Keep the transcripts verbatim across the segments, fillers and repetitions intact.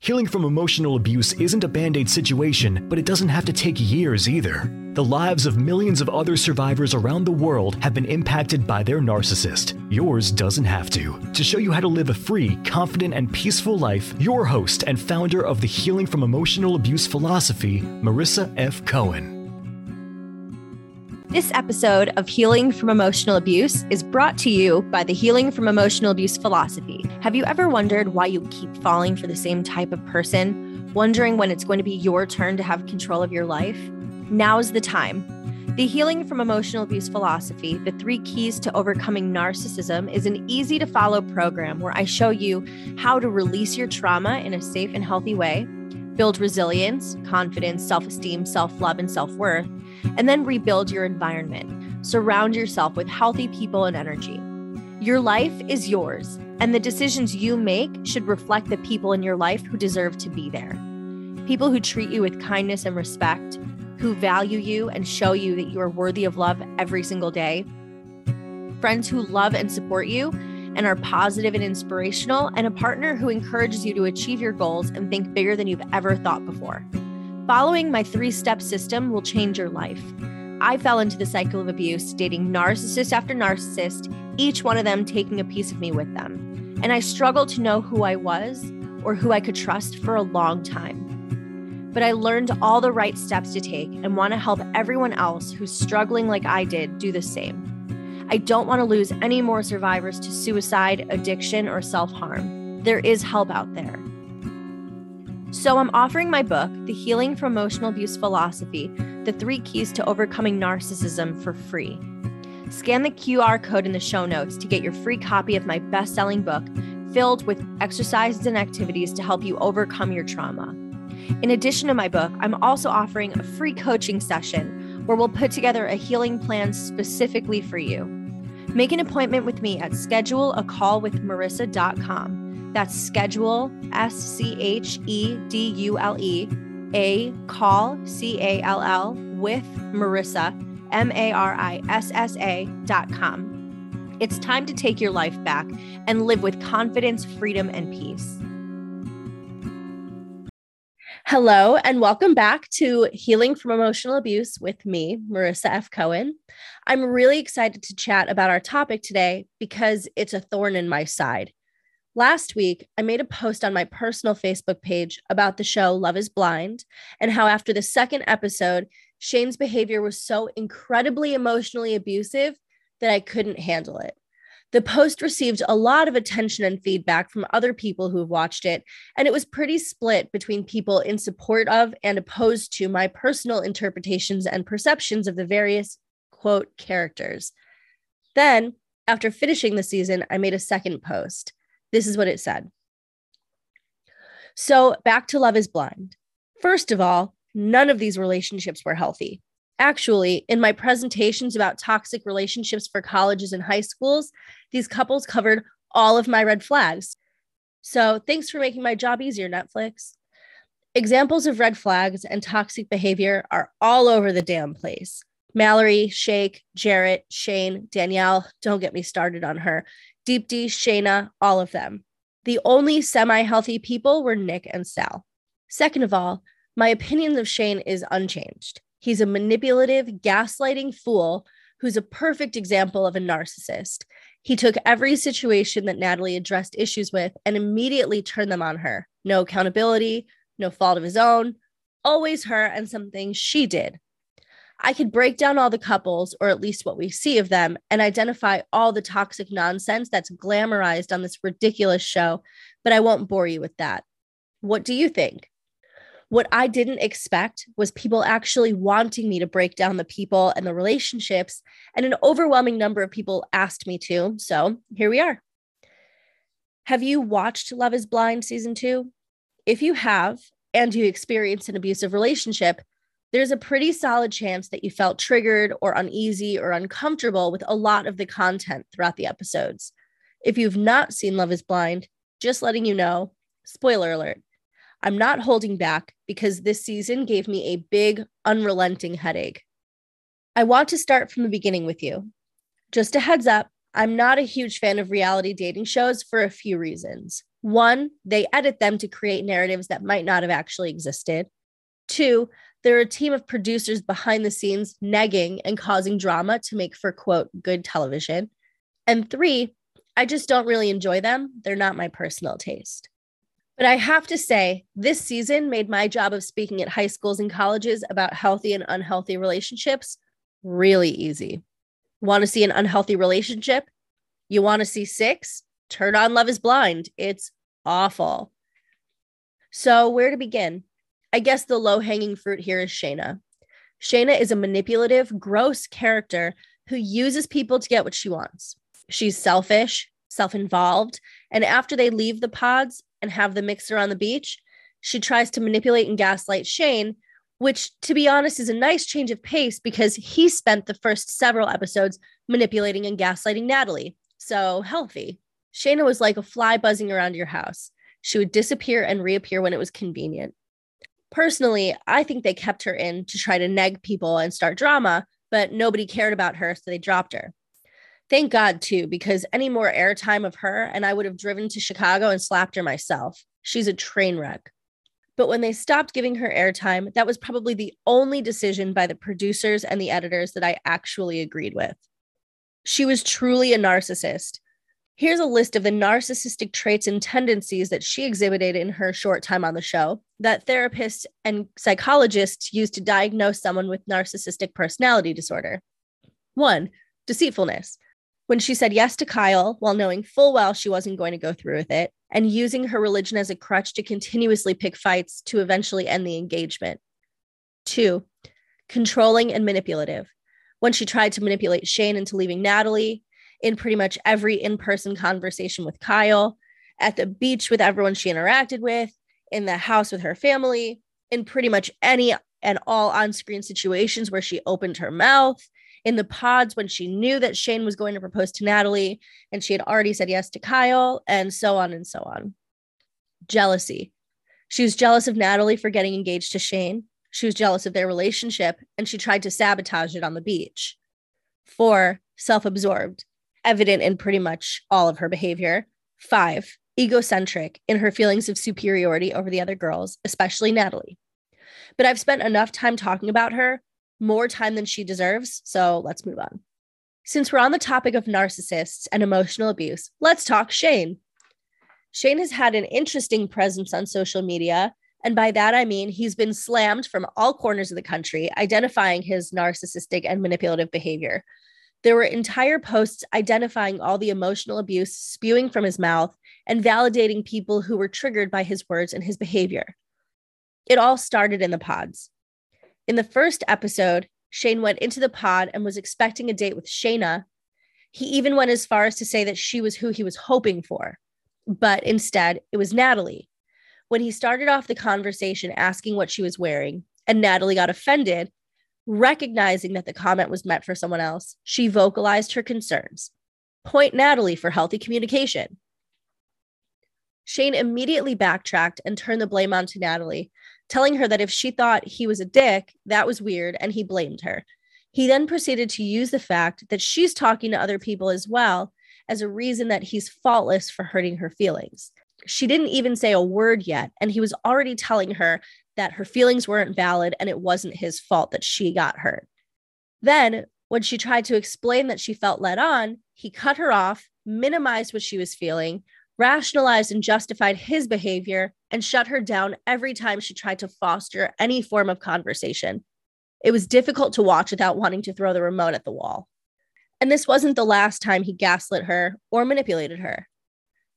Healing from emotional abuse isn't a band-aid situation, but it doesn't have to take years either. The lives of millions of other survivors around the world have been impacted by their narcissist. Yours doesn't have to. To show you how to live a free, confident, and peaceful life, your host and founder of the Healing from Emotional Abuse Philosophy, Marissa F. Cohen. This episode of Healing from Emotional Abuse is brought to you by the Healing from Emotional Abuse Philosophy. Have you ever wondered why you keep falling for the same type of person? Wondering when it's going to be your turn to have control of your life? Now's the time. The Healing from Emotional Abuse Philosophy, the three keys to overcoming narcissism, is an easy to follow program where I show you how to release your trauma in a safe and healthy way, build resilience, confidence, self-esteem, self-love, and self-worth, and then rebuild your environment. Surround yourself with healthy people and energy. Your life is yours, and the decisions you make should reflect the people in your life who deserve to be there. People who treat you with kindness and respect, who value you and show you that you are worthy of love every single day. Friends who love and support you and are positive and inspirational, and a partner who encourages you to achieve your goals and think bigger than you've ever thought before. Following my three-step system will change your life. I fell into the cycle of abuse, dating narcissist after narcissist, each one of them taking a piece of me with them. And I struggled to know who I was or who I could trust for a long time. But I learned all the right steps to take and want to help everyone else who's struggling like I did do the same. I don't want to lose any more survivors to suicide, addiction, or self-harm. There is help out there. So I'm offering my book, The Healing from Emotional Abuse Philosophy, The Three Keys to Overcoming Narcissism, for free. Scan the Q R code in the show notes to get your free copy of my best-selling book, filled with exercises and activities to help you overcome your trauma. In addition to my book, I'm also offering a free coaching session where we'll put together a healing plan specifically for you. Make an appointment with me at schedule a call with marissa dot com. That's schedule, S C H E D U L E, a call, C A L L, with Marissa, M A R I S S A dot com. It's time to take your life back and live with confidence, freedom, and peace. Hello, and welcome back to Healing from Emotional Abuse with me, Marissa F. Cohen. I'm really excited to chat about our topic today because it's a thorn in my side. Last week, I made a post on my personal Facebook page about the show Love is Blind and how after the second episode, Shane's behavior was so incredibly emotionally abusive that I couldn't handle it. The post received a lot of attention and feedback from other people who have watched it, and it was pretty split between people in support of and opposed to my personal interpretations and perceptions of the various, quote, characters. Then, after finishing the season, I made a second post. This is what it said. So, back to Love is Blind. First of all, none of these relationships were healthy. Actually, in my presentations about toxic relationships for colleges and high schools, these couples covered all of my red flags. So thanks for making my job easier, Netflix. Examples of red flags and toxic behavior are all over the damn place. Mallory, Shake, Jarrett, Shane, Danielle, don't get me started on her, Deep D, Shayna, all of them. The only semi-healthy people were Nick and Sal. Second of all, my opinion of Shane is unchanged. He's a manipulative, gaslighting fool who's a perfect example of a narcissist. He took every situation that Natalie addressed issues with and immediately turned them on her. No accountability, no fault of his own, always her and something she did. I could break down all the couples, or at least what we see of them, and identify all the toxic nonsense that's glamorized on this ridiculous show, but I won't bore you with that. What do you think? What I didn't expect was people actually wanting me to break down the people and the relationships, and an overwhelming number of people asked me to, so here we are. Have you watched Love is Blind Season two? If you have, and you experienced an abusive relationship, there's a pretty solid chance that you felt triggered or uneasy or uncomfortable with a lot of the content throughout the episodes. If you've not seen Love is Blind, Just letting you know, spoiler alert, I'm not holding back because this season gave me a big, unrelenting headache. I want to start from the beginning with you. Just a heads up, I'm not a huge fan of reality dating shows for a few reasons. One, they edit them to create narratives that might not have actually existed. Two, there are a team of producers behind the scenes negging and causing drama to make for, quote, good television. And three, I just don't really enjoy them. They're not my personal taste. But I have to say, this season made my job of speaking at high schools and colleges about healthy and unhealthy relationships really easy. Want to see an unhealthy relationship? You want to see six? Turn on Love is Blind. It's awful. So where to begin? I guess the low-hanging fruit here is Shayna. Shayna is a manipulative, gross character who uses people to get what she wants. She's selfish, self-involved, and after they leave the pods and have the mixer on the beach, she tries to manipulate and gaslight Shane, which, to be honest, is a nice change of pace because he spent the first several episodes manipulating and gaslighting Natalie. So healthy. Shayna was like a fly buzzing around your house. She would disappear and reappear when it was convenient. Personally, I think they kept her in to try to neg people and start drama, but nobody cared about her, so they dropped her. Thank God, too, because any more airtime of her and I would have driven to Chicago and slapped her myself. She's a train wreck. But when they stopped giving her airtime, that was probably the only decision by the producers and the editors that I actually agreed with. She was truly a narcissist. Here's a list of the narcissistic traits and tendencies that she exhibited in her short time on the show that therapists and psychologists use to diagnose someone with narcissistic personality disorder. One, deceitfulness. When she said yes to Kyle while knowing full well she wasn't going to go through with it and using her religion as a crutch to continuously pick fights to eventually end the engagement. Two, controlling and manipulative. When she tried to manipulate Shane into leaving Natalie, in pretty much every in-person conversation with Kyle, at the beach with everyone she interacted with, in the house with her family, in pretty much any and all on-screen situations where she opened her mouth, in the pods when she knew that Shane was going to propose to Natalie and she had already said yes to Kyle, and so on and so on. Jealousy. She was jealous of Natalie for getting engaged to Shane. She was jealous of their relationship and she tried to sabotage it on the beach. Four, self-absorbed, evident in pretty much all of her behavior. Five, egocentric in her feelings of superiority over the other girls, especially Natalie. But I've spent enough time talking about her, more time than she deserves, so let's move on. Since we're on the topic of narcissists and emotional abuse, let's talk Shane. Shane has had an interesting presence on social media, and by that I mean he's been slammed from all corners of the country, identifying his narcissistic and manipulative behavior. There were entire posts identifying all the emotional abuse spewing from his mouth and validating people who were triggered by his words and his behavior. It all started in the pods. In the first episode, Shane went into the pod and was expecting a date with Shayna. He even went as far as to say that she was who he was hoping for, but instead it was Natalie. When he started off the conversation asking what she was wearing and Natalie got offended, recognizing that the comment was meant for someone else, she vocalized her concerns. Point Natalie for healthy communication. Shane immediately backtracked and turned the blame onto Natalie, telling her that if she thought he was a dick, that was weird, and he blamed her. He then proceeded to use the fact that she's talking to other people as well as a reason that he's faultless for hurting her feelings. She didn't even say a word yet, and he was already telling her that her feelings weren't valid and it wasn't his fault that she got hurt. Then, when she tried to explain that she felt led on, he cut her off, minimized what she was feeling, rationalized and justified his behavior, and shut her down every time she tried to foster any form of conversation. It was difficult to watch without wanting to throw the remote at the wall. And this wasn't the last time he gaslit her or manipulated her.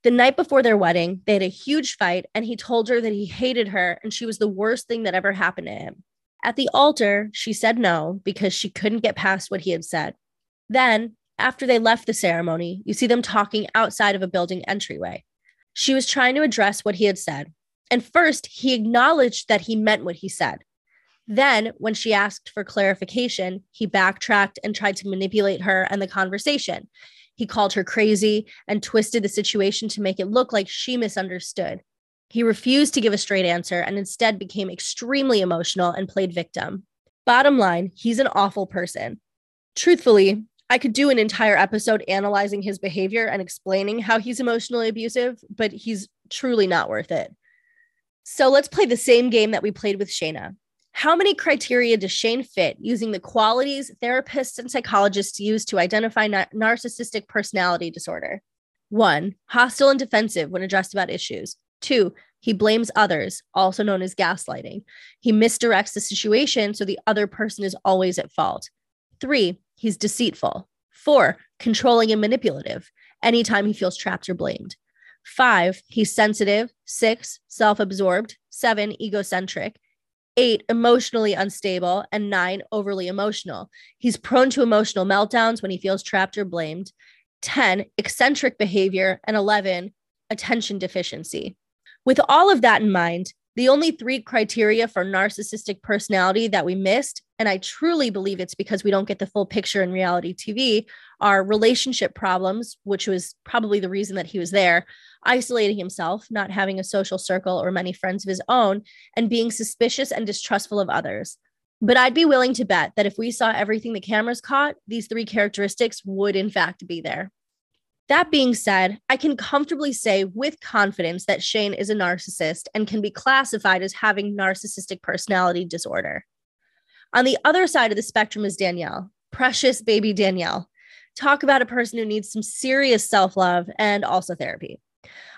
The night before their wedding, they had a huge fight, and he told her that he hated her and she was the worst thing that ever happened to him. At the altar, she said no because she couldn't get past what he had said. Then, after they left the ceremony, you see them talking outside of a building entryway. She was trying to address what he had said. And first, he acknowledged that he meant what he said. Then, when she asked for clarification, he backtracked and tried to manipulate her and the conversation. He called her crazy and twisted the situation to make it look like she misunderstood. He refused to give a straight answer and instead became extremely emotional and played victim. Bottom line, he's an awful person. Truthfully, I could do an entire episode analyzing his behavior and explaining how he's emotionally abusive, but he's truly not worth it. So let's play the same game that we played with Shayna. How many criteria does Shane fit using the qualities therapists and psychologists use to identify na- narcissistic personality disorder? One, hostile and defensive when addressed about issues. Two, he blames others, also known as gaslighting. He misdirects the situation so the other person is always at fault. Three, he's deceitful. Four, controlling and manipulative, anytime he feels trapped or blamed. Five, he's sensitive. Six, self-absorbed. Seven, egocentric. Eight, emotionally unstable. And nine, overly emotional. He's prone to emotional meltdowns when he feels trapped or blamed. ten, eccentric behavior. And eleven, attention deficiency. With all of that in mind, the only three criteria for narcissistic personality that we missed, and I truly believe it's because we don't get the full picture in reality T V, are relationship problems, which was probably the reason that he was there, isolating himself, not having a social circle or many friends of his own, and being suspicious and distrustful of others. But I'd be willing to bet that if we saw everything the cameras caught, these three characteristics would in fact be there. That being said, I can comfortably say with confidence that Shane is a narcissist and can be classified as having narcissistic personality disorder. On the other side of the spectrum is Danielle, precious baby Danielle. Talk about a person who needs some serious self-love and also therapy.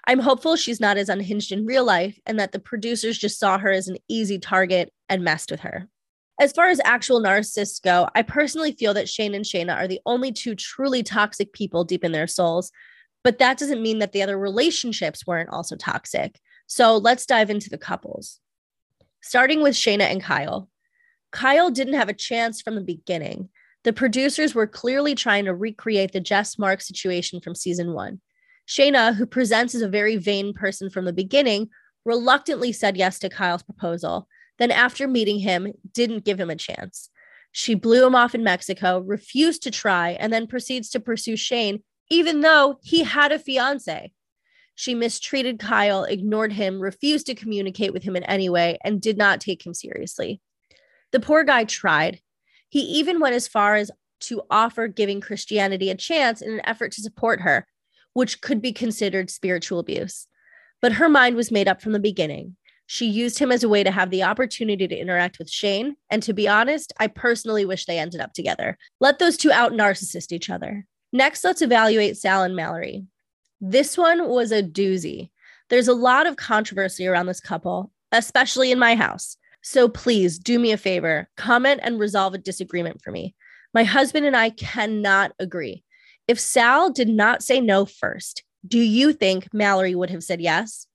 I'm hopeful she's not as unhinged in real life and that the producers just saw her as an easy target and messed with her. As far as actual narcissists go, I personally feel that Shane and Shayna are the only two truly toxic people deep in their souls, but that doesn't mean that the other relationships weren't also toxic. So let's dive into the couples. Starting with Shayna and Kyle. Kyle didn't have a chance from the beginning. The producers were clearly trying to recreate the Jess Mark situation from season one. Shayna, who presents as a very vain person from the beginning, reluctantly said yes to Kyle's proposal. Then after meeting him, didn't give him a chance. She blew him off in Mexico, refused to try, and then proceeds to pursue Shane, even though he had a fiance. She mistreated Kyle, ignored him, refused to communicate with him in any way, and did not take him seriously. The poor guy tried. He even went as far as to offer giving Christianity a chance in an effort to support her, which could be considered spiritual abuse. But her mind was made up from the beginning. She used him as a way to have the opportunity to interact with Shane. And to be honest, I personally wish they ended up together. Let those two out narcissist each other. Next, let's evaluate Sal and Mallory. This one was a doozy. There's a lot of controversy around this couple, especially in my house. So please do me a favor, comment and resolve a disagreement for me. My husband and I cannot agree. If Sal did not say no first, do you think Mallory would have said yes?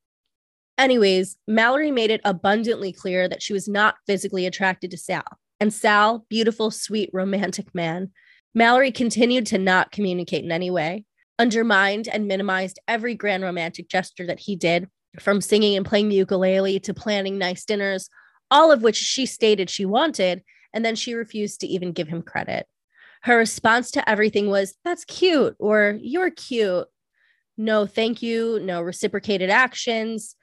Anyways, Mallory made it abundantly clear that she was not physically attracted to Sal. And Sal, beautiful, sweet, romantic man. Mallory continued to not communicate in any way, undermined and minimized every grand romantic gesture that he did, from singing and playing the ukulele to planning nice dinners, all of which she stated she wanted, and then she refused to even give him credit. Her response to everything was, "That's cute," or "You're cute." No, thank you. No reciprocated actions.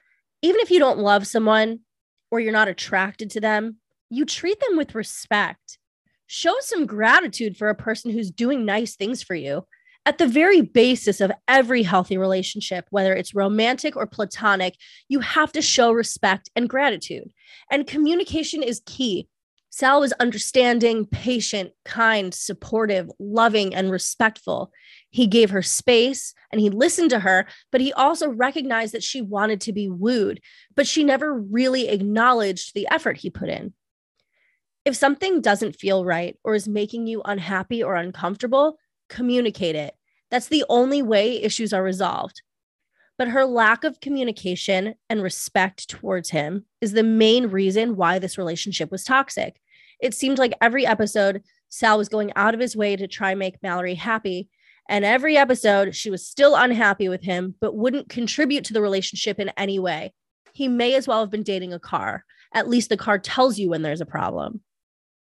Even if you don't love someone or you're not attracted to them, you treat them with respect. Show some gratitude for a person who's doing nice things for you. At the very basis of every healthy relationship, whether it's romantic or platonic, you have to show respect and gratitude. And communication is key. Sal was understanding, patient, kind, supportive, loving, and respectful. He gave her space and he listened to her, but he also recognized that she wanted to be wooed, but she never really acknowledged the effort he put in. If something doesn't feel right or is making you unhappy or uncomfortable, communicate it. That's the only way issues are resolved. But her lack of communication and respect towards him is the main reason why this relationship was toxic. It seemed like every episode, Sal was going out of his way to try and make Mallory happy. And every episode, she was still unhappy with him, but wouldn't contribute to the relationship in any way. He may as well have been dating a car. At least the car tells you when there's a problem.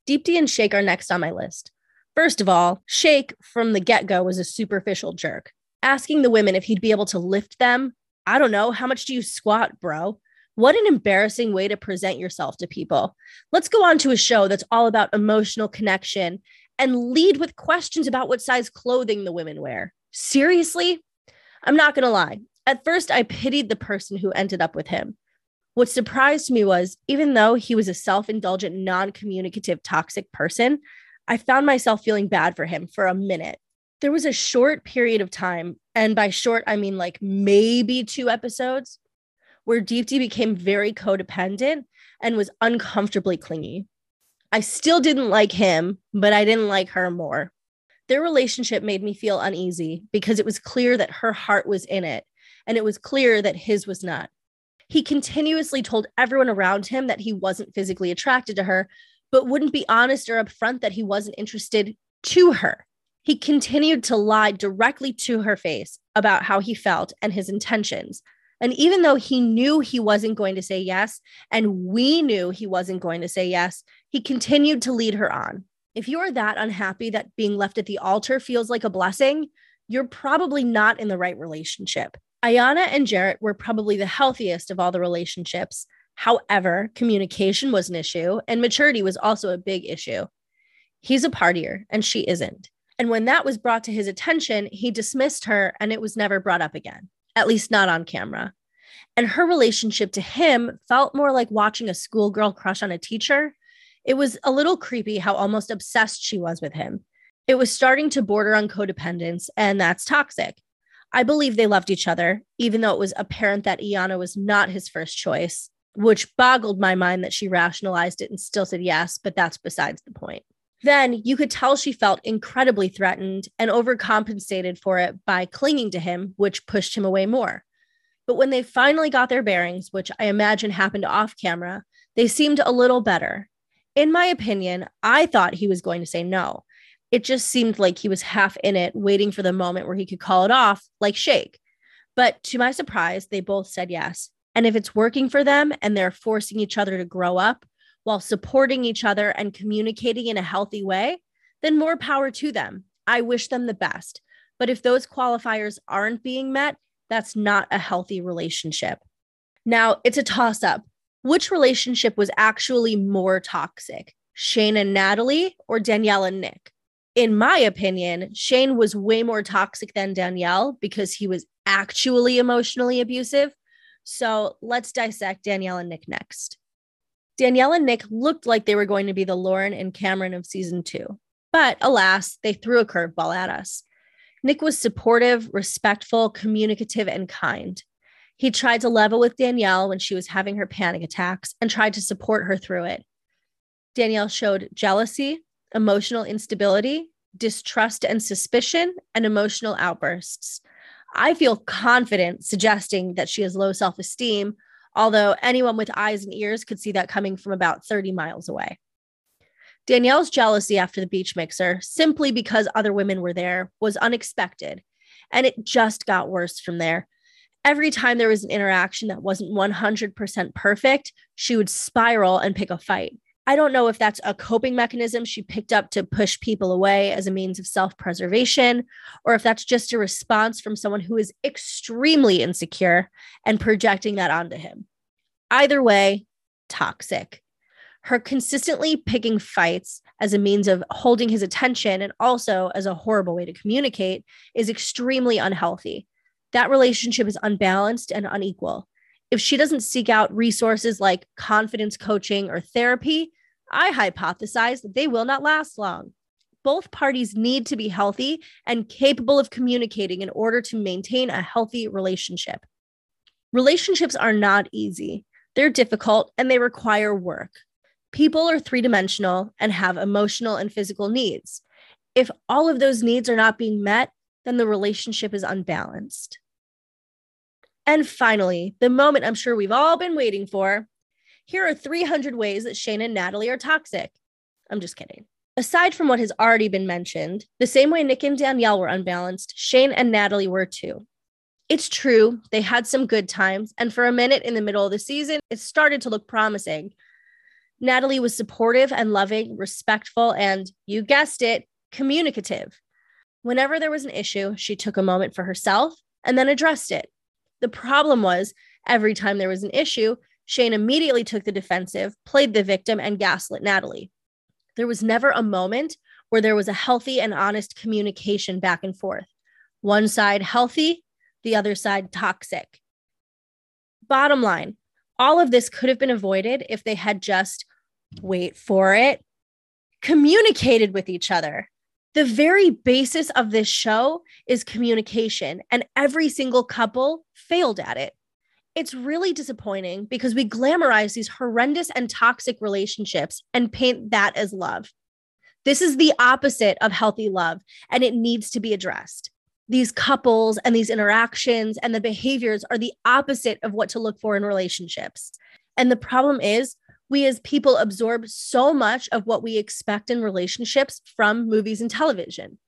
Deepti and Shake are next on my list. First of all, Shake from the get-go was a superficial jerk, asking the women if he'd be able to lift them. I don't know. How much do you squat, bro? What an embarrassing way to present yourself to people. Let's go on to a show that's all about emotional connection and lead with questions about what size clothing the women wear. Seriously? I'm not going to lie. At first, I pitied the person who ended up with him. What surprised me was, even though he was a self-indulgent, non-communicative, toxic person, I found myself feeling bad for him for a minute. There was a short period of time, and by short, I mean like maybe two episodes, where Deep D became very codependent and was uncomfortably clingy. I still didn't like him, but I didn't like her more. Their relationship made me feel uneasy because it was clear that her heart was in it, and it was clear that his was not. He continuously told everyone around him that he wasn't physically attracted to her, but wouldn't be honest or upfront that he wasn't interested to her. He continued to lie directly to her face about how he felt and his intentions. And even though he knew he wasn't going to say yes, and we knew he wasn't going to say yes, he continued to lead her on. If you are that unhappy that being left at the altar feels like a blessing, you're probably not in the right relationship. Ayanna and Jarrett were probably the healthiest of all the relationships. However, communication was an issue, and maturity was also a big issue. He's a partier, and she isn't. And when that was brought to his attention, he dismissed her, and it was never brought up again, at least not on camera. And her relationship to him felt more like watching a schoolgirl crush on a teacher. It was a little creepy how almost obsessed she was with him. It was starting to border on codependence, and that's toxic. I believe they loved each other, even though it was apparent that Ayanna was not his first choice, which boggled my mind that she rationalized it and still said yes, but that's besides the point. Then you could tell she felt incredibly threatened and overcompensated for it by clinging to him, which pushed him away more. But when they finally got their bearings, which I imagine happened off camera, they seemed a little better. In my opinion, I thought he was going to say no. It just seemed like he was half in it, waiting for the moment where he could call it off, like Shake. But to my surprise, they both said yes. And if it's working for them and they're forcing each other to grow up, while supporting each other and communicating in a healthy way, then more power to them. I wish them the best. But if those qualifiers aren't being met, that's not a healthy relationship. Now, it's a toss-up. Which relationship was actually more toxic, Shane and Natalie or Danielle and Nick? In my opinion, Shane was way more toxic than Danielle because he was actually emotionally abusive. So let's dissect Danielle and Nick next. Danielle and Nick looked like they were going to be the Lauren and Cameron of season two, but alas, they threw a curveball at us. Nick was supportive, respectful, communicative, and kind. He tried to level with Danielle when she was having her panic attacks and tried to support her through it. Danielle showed jealousy, emotional instability, distrust and suspicion, and emotional outbursts. I feel confident suggesting that she has low self-esteem, although anyone with eyes and ears could see that coming from about thirty miles away. Danielle's jealousy after the beach mixer, simply because other women were there, was unexpected, and it just got worse from there. Every time there was an interaction that wasn't one hundred percent perfect, she would spiral and pick a fight. I don't know if that's a coping mechanism she picked up to push people away as a means of self-preservation, or if that's just a response from someone who is extremely insecure and projecting that onto him. Either way, toxic. Her consistently picking fights as a means of holding his attention and also as a horrible way to communicate is extremely unhealthy. That relationship is unbalanced and unequal. If she doesn't seek out resources like confidence coaching or therapy, I hypothesize that they will not last long. Both parties need to be healthy and capable of communicating in order to maintain a healthy relationship. Relationships are not easy. They're difficult and they require work. People are three-dimensional and have emotional and physical needs. If all of those needs are not being met, then the relationship is unbalanced. And finally, the moment I'm sure we've all been waiting for. Here are three hundred ways that Shane and Natalie are toxic. I'm just kidding. Aside from what has already been mentioned, the same way Nick and Danielle were unbalanced, Shane and Natalie were too. It's true, they had some good times, and for a minute in the middle of the season, it started to look promising. Natalie was supportive and loving, respectful, and, you guessed it, communicative. Whenever there was an issue, she took a moment for herself and then addressed it. The problem was every time there was an issue, Shane immediately took the defensive, played the victim, and gaslit Natalie. There was never a moment where there was a healthy and honest communication back and forth. One side healthy, the other side toxic. Bottom line, all of this could have been avoided if they had just, wait for it, communicated with each other. The very basis of this show is communication, and every single couple failed at it. It's really disappointing because we glamorize these horrendous and toxic relationships and paint that as love. This is the opposite of healthy love, and it needs to be addressed. These couples and these interactions and the behaviors are the opposite of what to look for in relationships. And the problem is we as people absorb so much of what we expect in relationships from movies and television.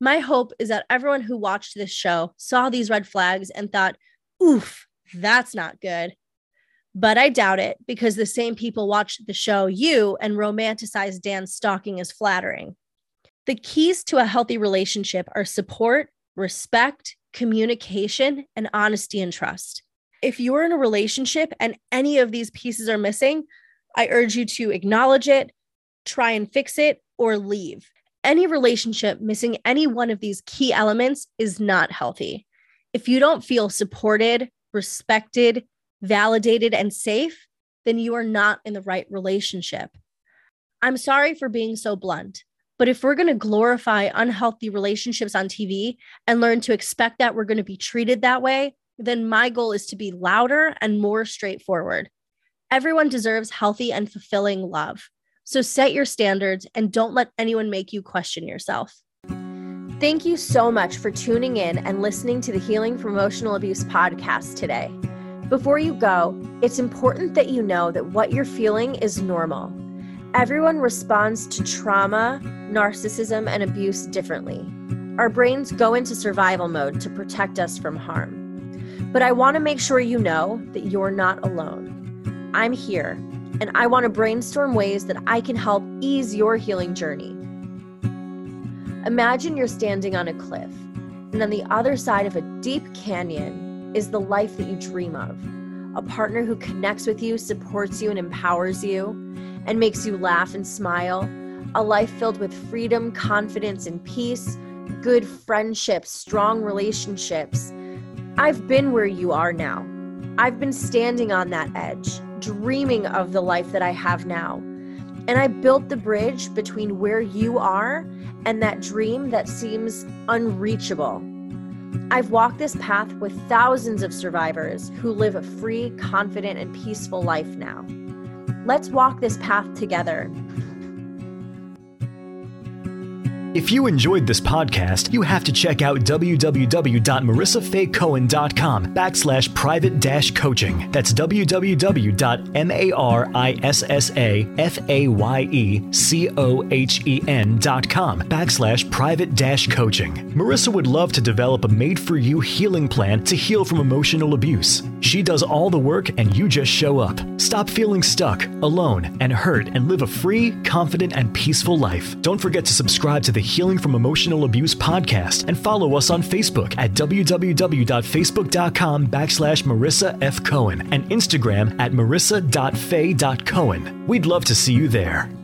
My hope is that everyone who watched this show saw these red flags and thought, oof, that's not good. But I doubt it because the same people watched the show You and romanticized Dan's stalking as flattering. The keys to a healthy relationship are support, respect, communication, and honesty and trust. If you're in a relationship and any of these pieces are missing, I urge you to acknowledge it, try and fix it, or leave. Any relationship missing any one of these key elements is not healthy. If you don't feel supported, respected, validated, and safe, then you are not in the right relationship. I'm sorry for being so blunt, but if we're going to glorify unhealthy relationships on T V and learn to expect that we're going to be treated that way, then my goal is to be louder and more straightforward. Everyone deserves healthy and fulfilling love. So set your standards and don't let anyone make you question yourself. Thank you so much for tuning in and listening to the Healing from Emotional Abuse podcast today. Before you go, it's important that you know that what you're feeling is normal. Everyone responds to trauma, narcissism, and abuse differently. Our brains go into survival mode to protect us from harm. But I want to make sure you know that you're not alone. I'm here, and I want to brainstorm ways that I can help ease your healing journey. Imagine you're standing on a cliff, and on the other side of a deep canyon is the life that you dream of, a partner who connects with you, supports you, and empowers you, and makes you laugh and smile, a life filled with freedom, confidence, and peace, good friendships, strong relationships. I've been where you are now. I've been standing on that edge, dreaming of the life that I have now. And I built the bridge between where you are and that dream that seems unreachable. I've walked this path with thousands of survivors who live a free, confident, and peaceful life now. Let's walk this path together. If you enjoyed this podcast, you have to check out www.marissafaycohen.com backslash private dash coaching. That's www.marissafaycohen.com backslash private dash coaching. Marissa would love to develop a made-for-you healing plan to heal from emotional abuse. She does all the work and you just show up. Stop feeling stuck, alone, and hurt and live a free, confident, and peaceful life. Don't forget to subscribe to the Healing from Emotional Abuse podcast and follow us on Facebook at www.facebook.com backslash Marissa F. Cohen and Instagram at marissa.fay.cohen. We'd love to see you there.